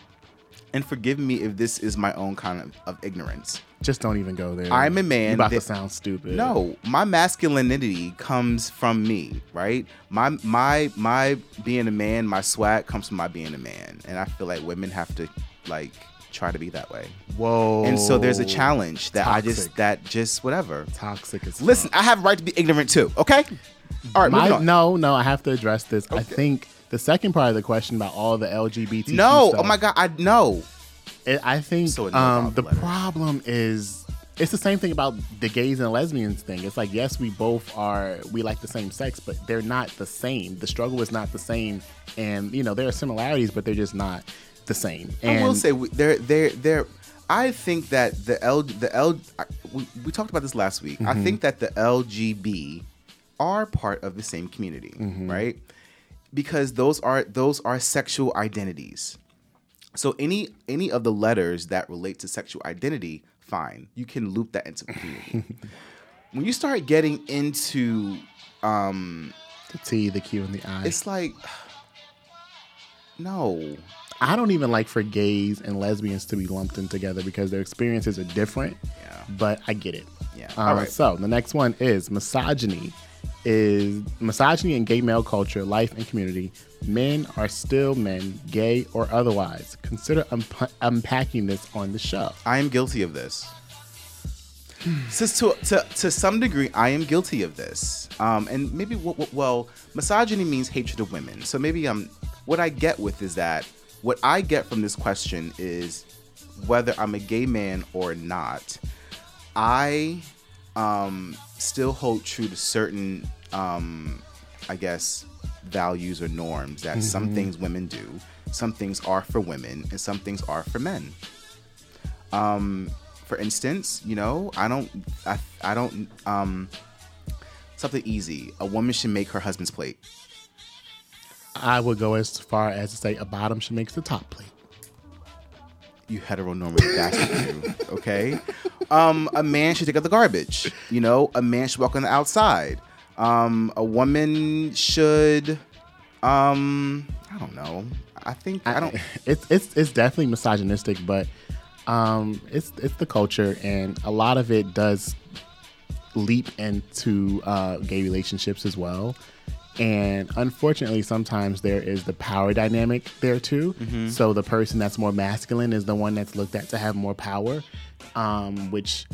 and forgive me if this is my own kind of, of ignorance. Just don't even go there. I'm a man. You're about that, to sound stupid. No, my masculinity comes from me, right? My my my being a man, my swag comes from my being a man, and I feel like women have to like try to be that way. Whoa! And so there's a challenge that Toxic. I just that just whatever. Toxic as fuck. Listen, I have a right to be ignorant too. Okay. All right. My, no, no, I have to address this. Okay. I think the second part of the question about all the L G B T Q No, stuff, oh my god, I know. I think so um, the letters. problem is it's the same thing about the gays and the lesbians thing. It's like, yes, we both are, we like the same sex, but they're not the same. The struggle is not the same. And, you know, there are similarities, but they're just not the same. And I will say, they're, they're, they're, I think that the L, the L, I, we, we talked about this last week. Mm-hmm. I think that the L G B are part of the same community, mm-hmm. right? because those are those are sexual identities. So any any of the letters that relate to sexual identity, fine. You can loop that into community. When you start getting into um, the T, the Q, and the I, it's like, no. I don't even like for gays and lesbians to be lumped in together because their experiences are different. Yeah. But I get it. Yeah. Um, All right. So the next one is misogyny. Is misogyny in gay male culture, life, and community. Men are still men, gay or otherwise. Consider un- unpacking this on the show. I am guilty of this. Since to, to to some degree, I am guilty of this. Um, and maybe, w- w- well, misogyny means hatred of women. So maybe um, what I get with is that what I get from this question is whether I'm a gay man or not, I um, still hold true to certain, um, I guess, values or norms that mm-hmm. some things women do, some things are for women, and some things are for men. Um, for instance, you know, I don't, I, I don't, um, something easy. A woman should make her husband's plate. I would go as far as to say a bottom should make the top plate. You heteronormative bastard, you. Okay? Um, a man should take out the garbage. You know, a man should walk on the outside. Um, a woman should, um, I don't know. I think, I, I don't. It's, it's it's definitely misogynistic, but um, it's, it's the culture, and a lot of it does leap into uh, gay relationships as well. And unfortunately, sometimes there is the power dynamic there, too. Mm-hmm. So the person that's more masculine is the one that's looked at to have more power, um, which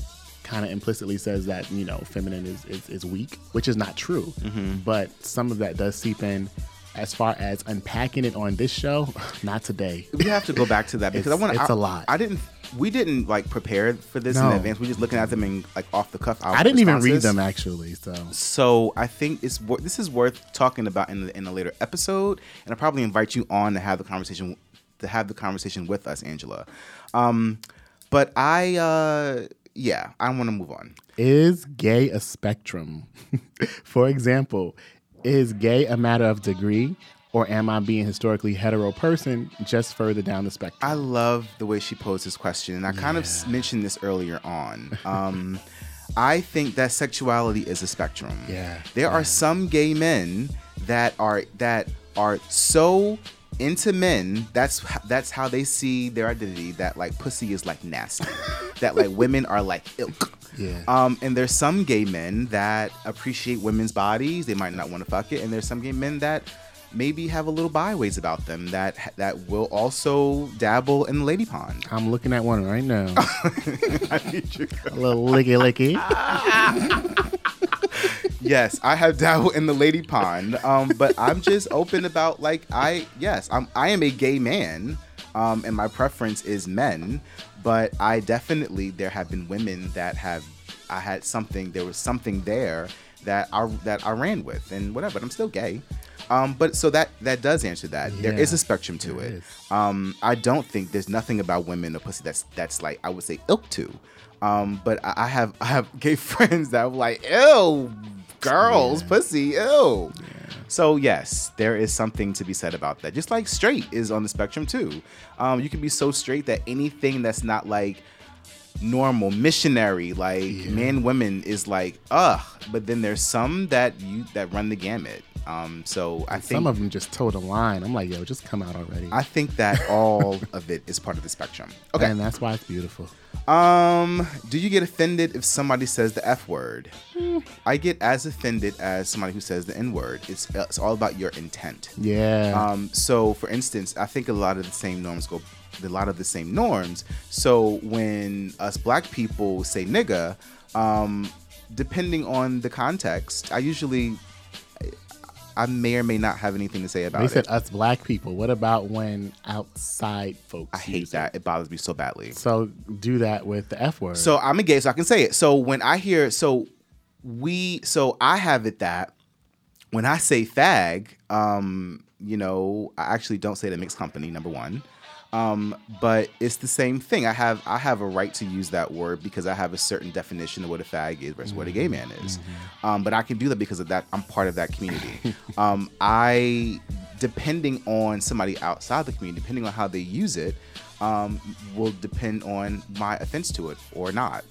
kind of implicitly says that, you know, feminine is, is, is weak, which is not true. Mm-hmm. But some of that does seep in. As far as unpacking it on this show, not today. We have to go back to that because I want to. It's I, a lot. I didn't. We didn't like prepare for this no. in advance. We're just looking at them and like off the cuff. I didn't responses. even read them actually. So, so I think it's this is worth talking about in the, in a later episode, and I probably invite you on to have the conversation to have the conversation with us, Angela. Um, but I, uh, yeah, I want to move on. Is gay a spectrum? For example. Is gay a matter of degree, or am I being historically hetero person just further down the spectrum? I love the way she posed this question, and I yeah. kind of mentioned this earlier on. Um, I think that sexuality is a spectrum. Yeah, there yeah. are some gay men that are that are so into men. That's that's how they see their identity. That like pussy is like nasty. That like women are like ilk. Yeah. Um, and there's some gay men that appreciate women's bodies. They might not want to fuck it. And there's some gay men that maybe have a little byways about them that that will also dabble in the lady pond. I'm looking at one right now. I need you. A little licky licky. Yes, I have dabbled in the lady pond. Um, but I'm just open about like I yes, I'm I am a gay man. Um, and my preference is men. But I definitely, there have been women that have, I had something, there was something there that I that I ran with and whatever, but I'm still gay. Um, but so that, that does answer that. Yeah, there is a spectrum to it. Um, I don't think there's nothing about women or pussy that's, that's like, I would say ilk to. Um, but I, I have I have gay friends that were like, ew, girls, yeah. pussy, ew. Yeah. So, yes, there is something to be said about that. Just like straight is on the spectrum, too. Um, you can be so straight that anything that's not, like, normal, missionary, like, yeah. men, women is like, ugh. But then there's some that you that run the gamut. Um, so, I and think... Some of them just toe the line. I'm like, yo, just come out already. I think that all of it is part of the spectrum. Okay. And that's why it's beautiful. Um, do you get offended if somebody says the F word? Mm. I get as offended as somebody who says the N word. It's it's all about your intent. Yeah. Um, so for instance, I think a lot of the same norms go, a lot of the same norms. So when us black people say nigga, um, depending on the context, I usually, I may or may not have anything to say about it. They said it. Us black people. What about when outside folks? I hate that. It. it bothers me so badly. So do that with the F word. So I'm a gay, so I can say it. So when I hear, so we, so I have it that when I say fag, um, you know, I actually don't say the mixed company, number one. Um, but it's the same thing. I have I have a right to use that word because I have a certain definition of what a fag is versus mm-hmm. what a gay man is. Mm-hmm. Um, but I can do that because of that. I'm part of that community. um, I depending on somebody outside the community, depending on how they use it, um, will depend on my offense to it or not.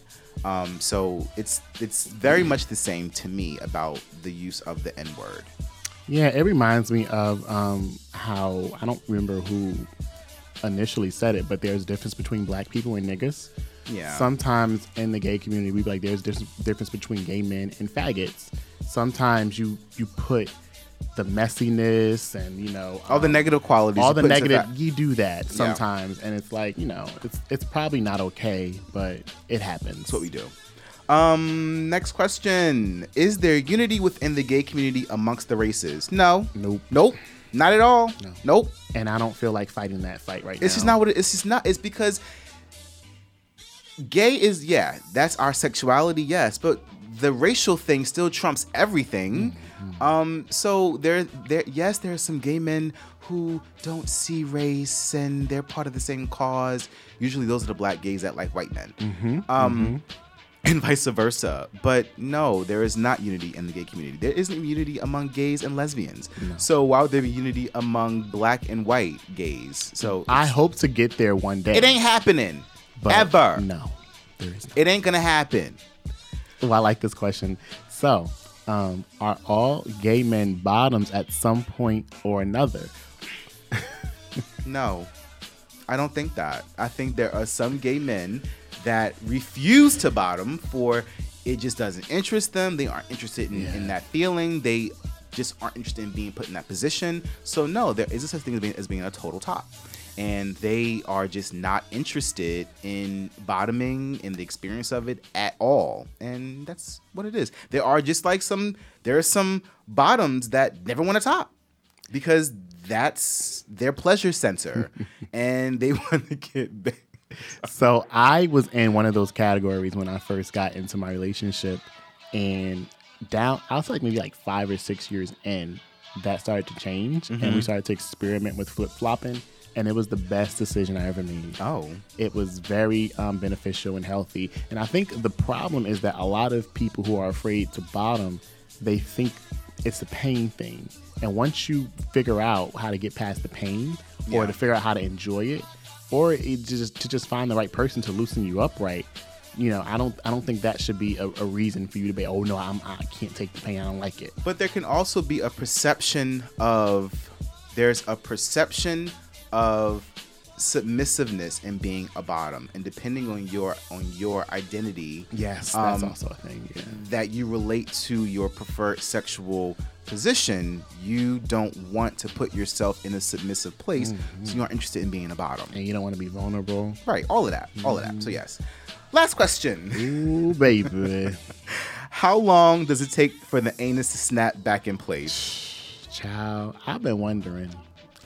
Um, so it's it's very much the same to me about the use of the N-word. Yeah, it reminds me of um, how, I don't remember who initially said it, but there's a difference between black people and niggas. Yeah. Sometimes in the gay community, we be like, there's a difference between gay men and faggots. Sometimes you, you put the messiness and, you know, all um, the negative qualities. All the negative, you do that sometimes. Yeah. And it's like, you know, it's it's probably not okay, but it happens. That's what we do. Um, next question. Is there unity within the gay community amongst the races? No. Nope. Nope. Not at all. No. Nope. And I don't feel like fighting that fight right it's now. It's just not what it, it's just not. It's because gay is, yeah, that's our sexuality, yes, but the racial thing still trumps everything. Mm-hmm. Um, so there, there, yes, there are some gay men who don't see race and they're part of the same cause. Usually those are the black gays that like white men. Mm-hmm. Um, mm-hmm. And vice versa. But no, there is not unity in the gay community. There isn't unity among gays and lesbians. No. So why would there be unity among black and white gays? So I hope to get there one day. It ain't happening. But ever. No, there is not. It ain't gonna happen. Well, I like this question. So, um, are all gay men bottoms at some point or another? No, I don't think that. I think there are some gay men that refuse to bottom for it just doesn't interest them. They aren't interested in, yeah. in that feeling. They just aren't interested in being put in that position. So no, there isn't such thing as being, as being a total top. And they are just not interested in bottoming and the experience of it at all. And that's what it is. There are just like some, there are some bottoms that never want to top because that's their pleasure center and they want to get back. So I was in one of those categories when I first got into my relationship, and down, I was like maybe like five or six years in, that started to change, mm-hmm. and we started to experiment with flip-flopping, and it was the best decision I ever made. Oh. It was very um, beneficial and healthy, and I think the problem is that a lot of people who are afraid to bottom, they think it's a pain thing, and once you figure out how to get past the pain, yeah. or to figure out how to enjoy it, or it just to just find the right person to loosen you up right, you know, I don't I don't think that should be a, a reason for you to be, oh no, I'm, I can't take the pain, I don't like it. But there can also be a perception of, there's a perception of submissiveness in being a bottom, and depending on your on your identity, yes, that's um, also a thing, yeah. that you relate to your preferred sexual position, you don't want to put yourself in a submissive place, mm-hmm. so you're interested in being a bottom and you don't want to be vulnerable, right? All of that, mm-hmm. all of that. So yes, last question. Ooh, baby. How long does it take for the anus to snap back in place? Child, I've been wondering.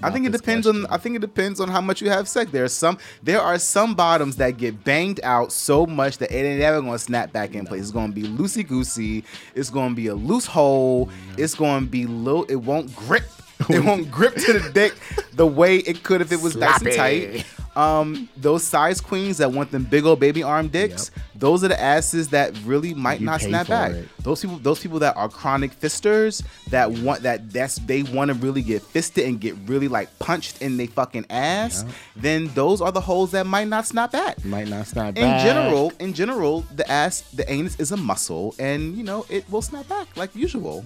I think it depends question. on I think it depends on how much you have sex. There are some there are some bottoms that get banged out so much that it ain't ever gonna snap back in no. place. It's gonna be loosey goosey, it's gonna be a loose hole, no. it's gonna be low, it won't grip. It won't grip to the dick the way it could if it was Sloppy. nice and tight. Um, those size queens that want them big old baby arm dicks, yep. those are the asses that really might you not snap back. It. Those people, those people that are chronic fisters that yeah. want that that's they want to really get fisted and get really like punched in their fucking ass. Yep. Then those are the holes that might not snap back. Might not snap in back. In general, in general, the ass, the anus is a muscle, and you know it will snap back like usual.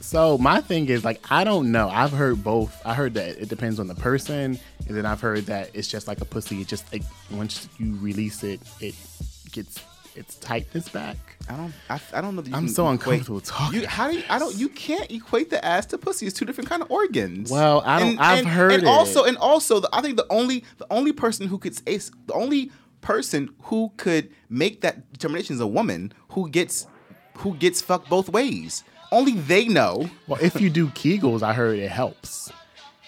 So my thing is, like, I don't know. I've heard both. I heard that it depends on the person, and then I've heard that it's just like a pussy. It just, like, once you release it, it gets its tightness back. I don't. I, I don't know. That you I'm can so uncomfortable equate, talking. You, how do you, I don't? You can't equate the ass to pussy. It's two different kind of organs. Well, I don't. And, I've and, heard and it. also and also. The, I think the only the only person who could the only person who could make that determination is a woman who gets who gets fucked both ways. Only they know. Well, if you do Kegels, I heard it helps.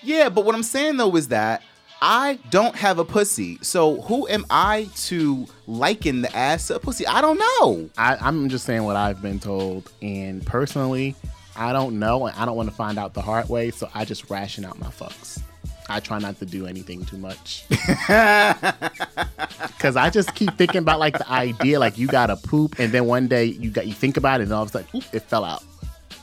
Yeah, but what I'm saying, though, is that I don't have a pussy. So who am I to liken the ass to a pussy? I don't know. I, I'm just saying what I've been told. And personally, I don't know. And I don't want to find out the hard way. So I just ration out my fucks. I try not to do anything too much. Because I just keep thinking about, like, the idea, like, you got to poop. And then one day you got you think about it, and all of a sudden, oop, it fell out.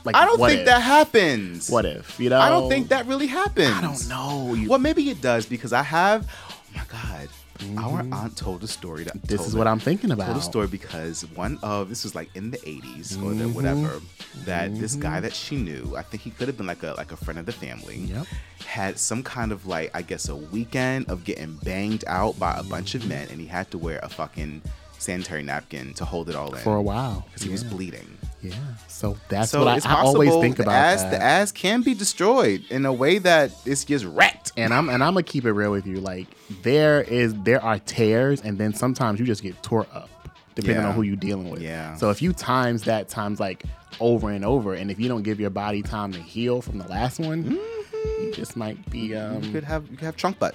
Like, I don't what think if? that happens. What if, you know? I don't think that really happens. I don't know. You... Well, maybe it does, because I have, oh my God, mm-hmm. our aunt told a story. That this is what I'm thinking about. Told a story because one of, this was like in the eighties mm-hmm. or the whatever, that mm-hmm. this guy that she knew, I think he could have been like a like a friend of the family, yep. had some kind of like, I guess a weekend of getting banged out by a bunch of men, and he had to wear a fucking sanitary napkin to hold it all in. For a while. Because yeah. he was bleeding. Yeah. So that's so what I, I always think about. The ass, that. The ass can be destroyed in a way that it's just wrecked. And I'm and I'm gonna keep it real with you. Like there is there are tears, and then sometimes you just get tore up, depending yeah. on who you're dealing with. Yeah. So if you times that times like over and over, and if you don't give your body time to heal from the last one, mm-hmm. you just might be um you could have you could have trunk butt.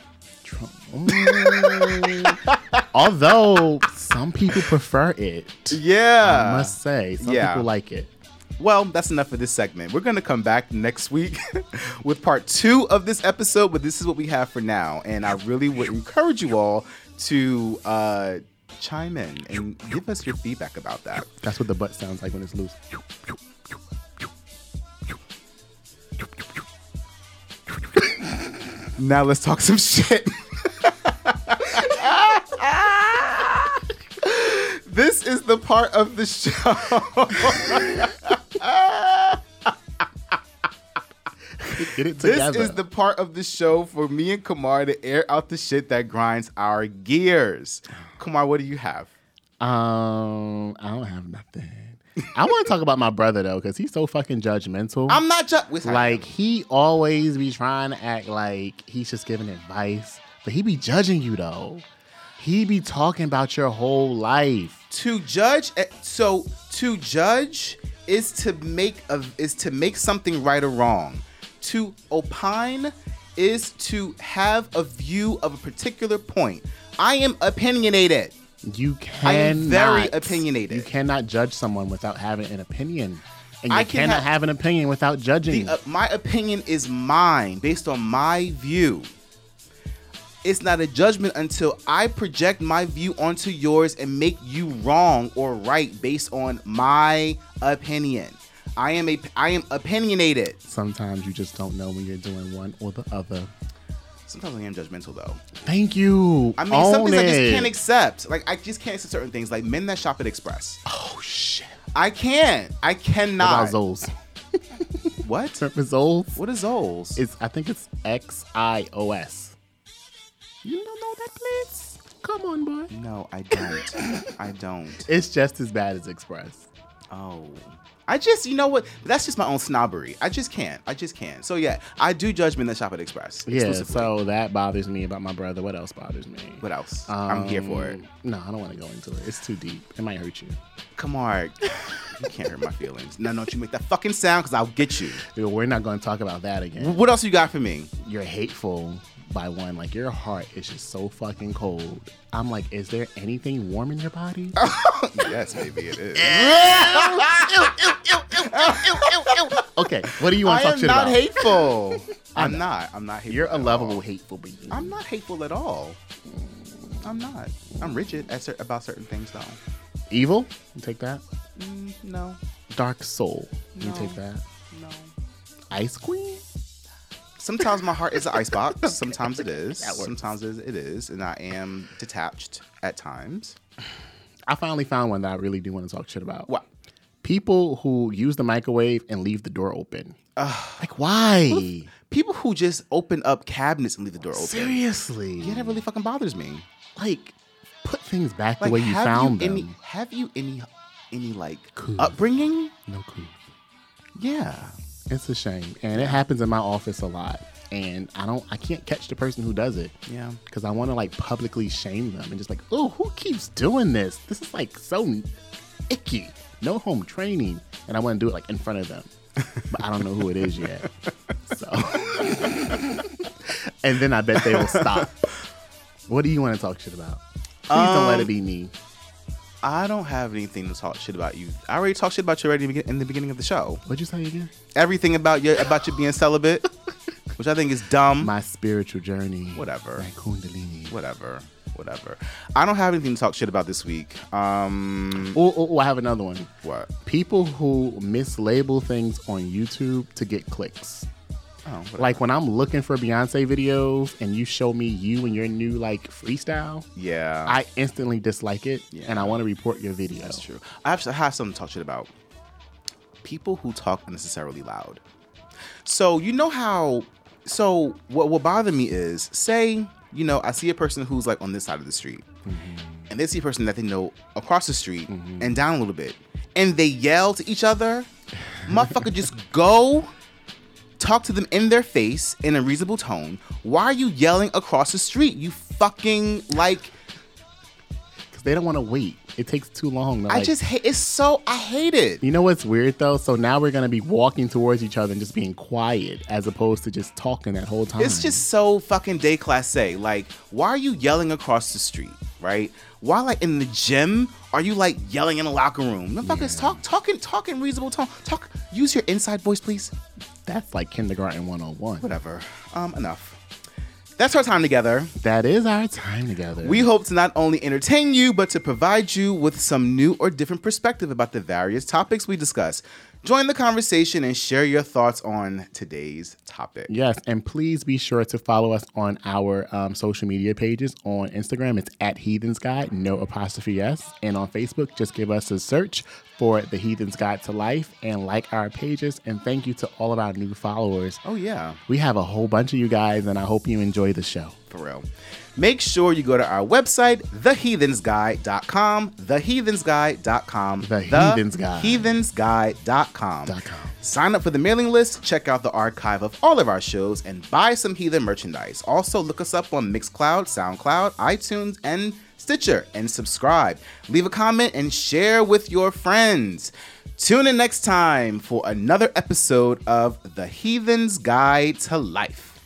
Although some people prefer it, yeah, I must say some yeah. people like it. Well, that's enough for this segment. We're going to come back next week with part two of this episode, but this is what we have for now. And I really would encourage you all to uh chime in and give us your feedback about that. That's what the butt sounds like when it's loose. Now let's talk some shit. This is the part of the show. Get it together. This is the part of the show for me and Kamar to air out the shit that grinds our gears. Kamar, what do you have? Um, I don't have nothing. I want to talk about my brother, though, because he's so fucking judgmental. I'm not judgmental. Like, he always be trying to act like he's just giving advice. But he be judging you, though. He be talking about your whole life. To judge, so to judge is to make a, is to make something right or wrong. To opine is to have a view of a particular point. I am opinionated. You cannot. I am very opinionated. You cannot judge someone without having an opinion. And you I cannot have, have an opinion without judging. The, uh, my opinion is mine based on my view. It's not a judgment until I project my view onto yours and make you wrong or right based on my opinion. I am a I am opinionated. Sometimes you just don't know when you're doing one or the other. Sometimes I am judgmental, though. Thank you. I mean, Own some things it. I just can't accept. Like, I just can't accept certain things. Like, men that shop at Express. Oh, shit. I can't. I cannot. What about Zolls? What? Remember Zolls? What is Zolls? It's, I think it's X I O S. You don't know that place? Come on, boy. No, I don't. I don't. It's just as bad as Express. Oh. I just, you know what? That's just my own snobbery. I just can't. I just can't. So, yeah, I do judge men that shop at Express. Yeah, so that bothers me about my brother. What else bothers me? What else? Um, I'm here for it. No, I don't want to go into it. It's too deep. It might hurt you. Come on. You can't hurt my feelings. No, don't you make that fucking sound, because I'll get you. Dude, we're not going to talk about that again. What else you got for me? You're hateful by one. Like, your heart is just so fucking cold. I'm like, is there anything warm in your body? Yes, maybe it is. Ew, ew, ew. Ew, ew, ew, ew, ew. Okay, what do you want to talk shit about? I am not hateful. I'm not. I'm not hateful. You're a lovable, hateful being. I'm not hateful at all. I'm not. I'm rigid at cer- about certain things, though. Evil? You take that? Mm, no. Dark soul? No. You take that? No. Ice queen? Sometimes my heart is an icebox. Okay. Sometimes it is. Sometimes it is. And I am detached at times. I finally found one that I really do want to talk shit about. What? People who use the microwave and leave the door open. Ugh. Like, why? People who just open up cabinets and leave the door open. Seriously. Yeah, that really fucking bothers me. Like, put things back like, the way you found you them. Any, have you any, any like, cool. upbringing? No clue. Yeah. It's a shame. And it happens in my office a lot. And I don't, I can't catch the person who does it. Yeah. Because I want to, like, publicly shame them. And just like, oh, who keeps doing this? This is, like, so icky. No home training, and I want to do it like in front of them, but I don't know who it is yet. So, and then I bet they will stop. What do you want to talk shit about? Please um, don't let it be me. I don't have anything to talk shit about you. I already talked shit about you already in the beginning of the show. What'd you say again? Everything about you about you being celibate, which I think is dumb. My spiritual journey. Whatever. My kundalini. Whatever. whatever. I don't have anything to talk shit about this week. Um, ooh, ooh, ooh, I have another one. What? People who mislabel things on YouTube to get clicks. Oh, like when I'm looking for Beyonce videos and you show me you and your new like freestyle, yeah, I instantly dislike it, yeah, and I want to report your video. That's true. I have, I have something to talk shit about. People who talk unnecessarily loud. So you know how? So what will bother me is, say, you know, I see a person who's like on this side of the street, mm-hmm, and they see a person that they know across the street, mm-hmm, and down a little bit, and they yell to each other. Motherfucker, just go. Talk to them in their face in a reasonable tone. Why are you yelling across the street? You fucking like. Because they don't want to wait. It takes too long. They're I like, just hate. It's so I hate it. You know what's weird though? So now we're gonna be walking towards each other and just being quiet as opposed to just talking that whole time. It's just so fucking déclassé. Like, why are you yelling across the street? Right? Why, like, in the gym, are you, like, yelling in a locker room? Motherfuckers, yeah. talk, talk in, talk in reasonable tone. Talk, use your inside voice, please. That's like kindergarten one oh one. Whatever. Um, enough. That's our time together. That is our time together. We hope to not only entertain you, but to provide you with some new or different perspective about the various topics we discuss. Join the conversation and share your thoughts on today's topic. Yes, and please be sure to follow us on our um, social media pages. On Instagram, it's at Heathens Guide, no apostrophe S. And on Facebook, just give us a search for The Heathens Guide to Life and like our pages. And thank you to all of our new followers. Oh, yeah. We have a whole bunch of you guys, and I hope you enjoy the show. For real. Make sure you go to our website, the heathens guide dot com, the heathens guide dot com, the heathens guide dot com. Sign up for the mailing list, check out the archive of all of our shows, and buy some heathen merchandise. Also, look us up on Mixcloud, SoundCloud, iTunes, and Stitcher, and subscribe. Leave a comment and share with your friends. Tune in next time for another episode of The Heathens Guide to Life.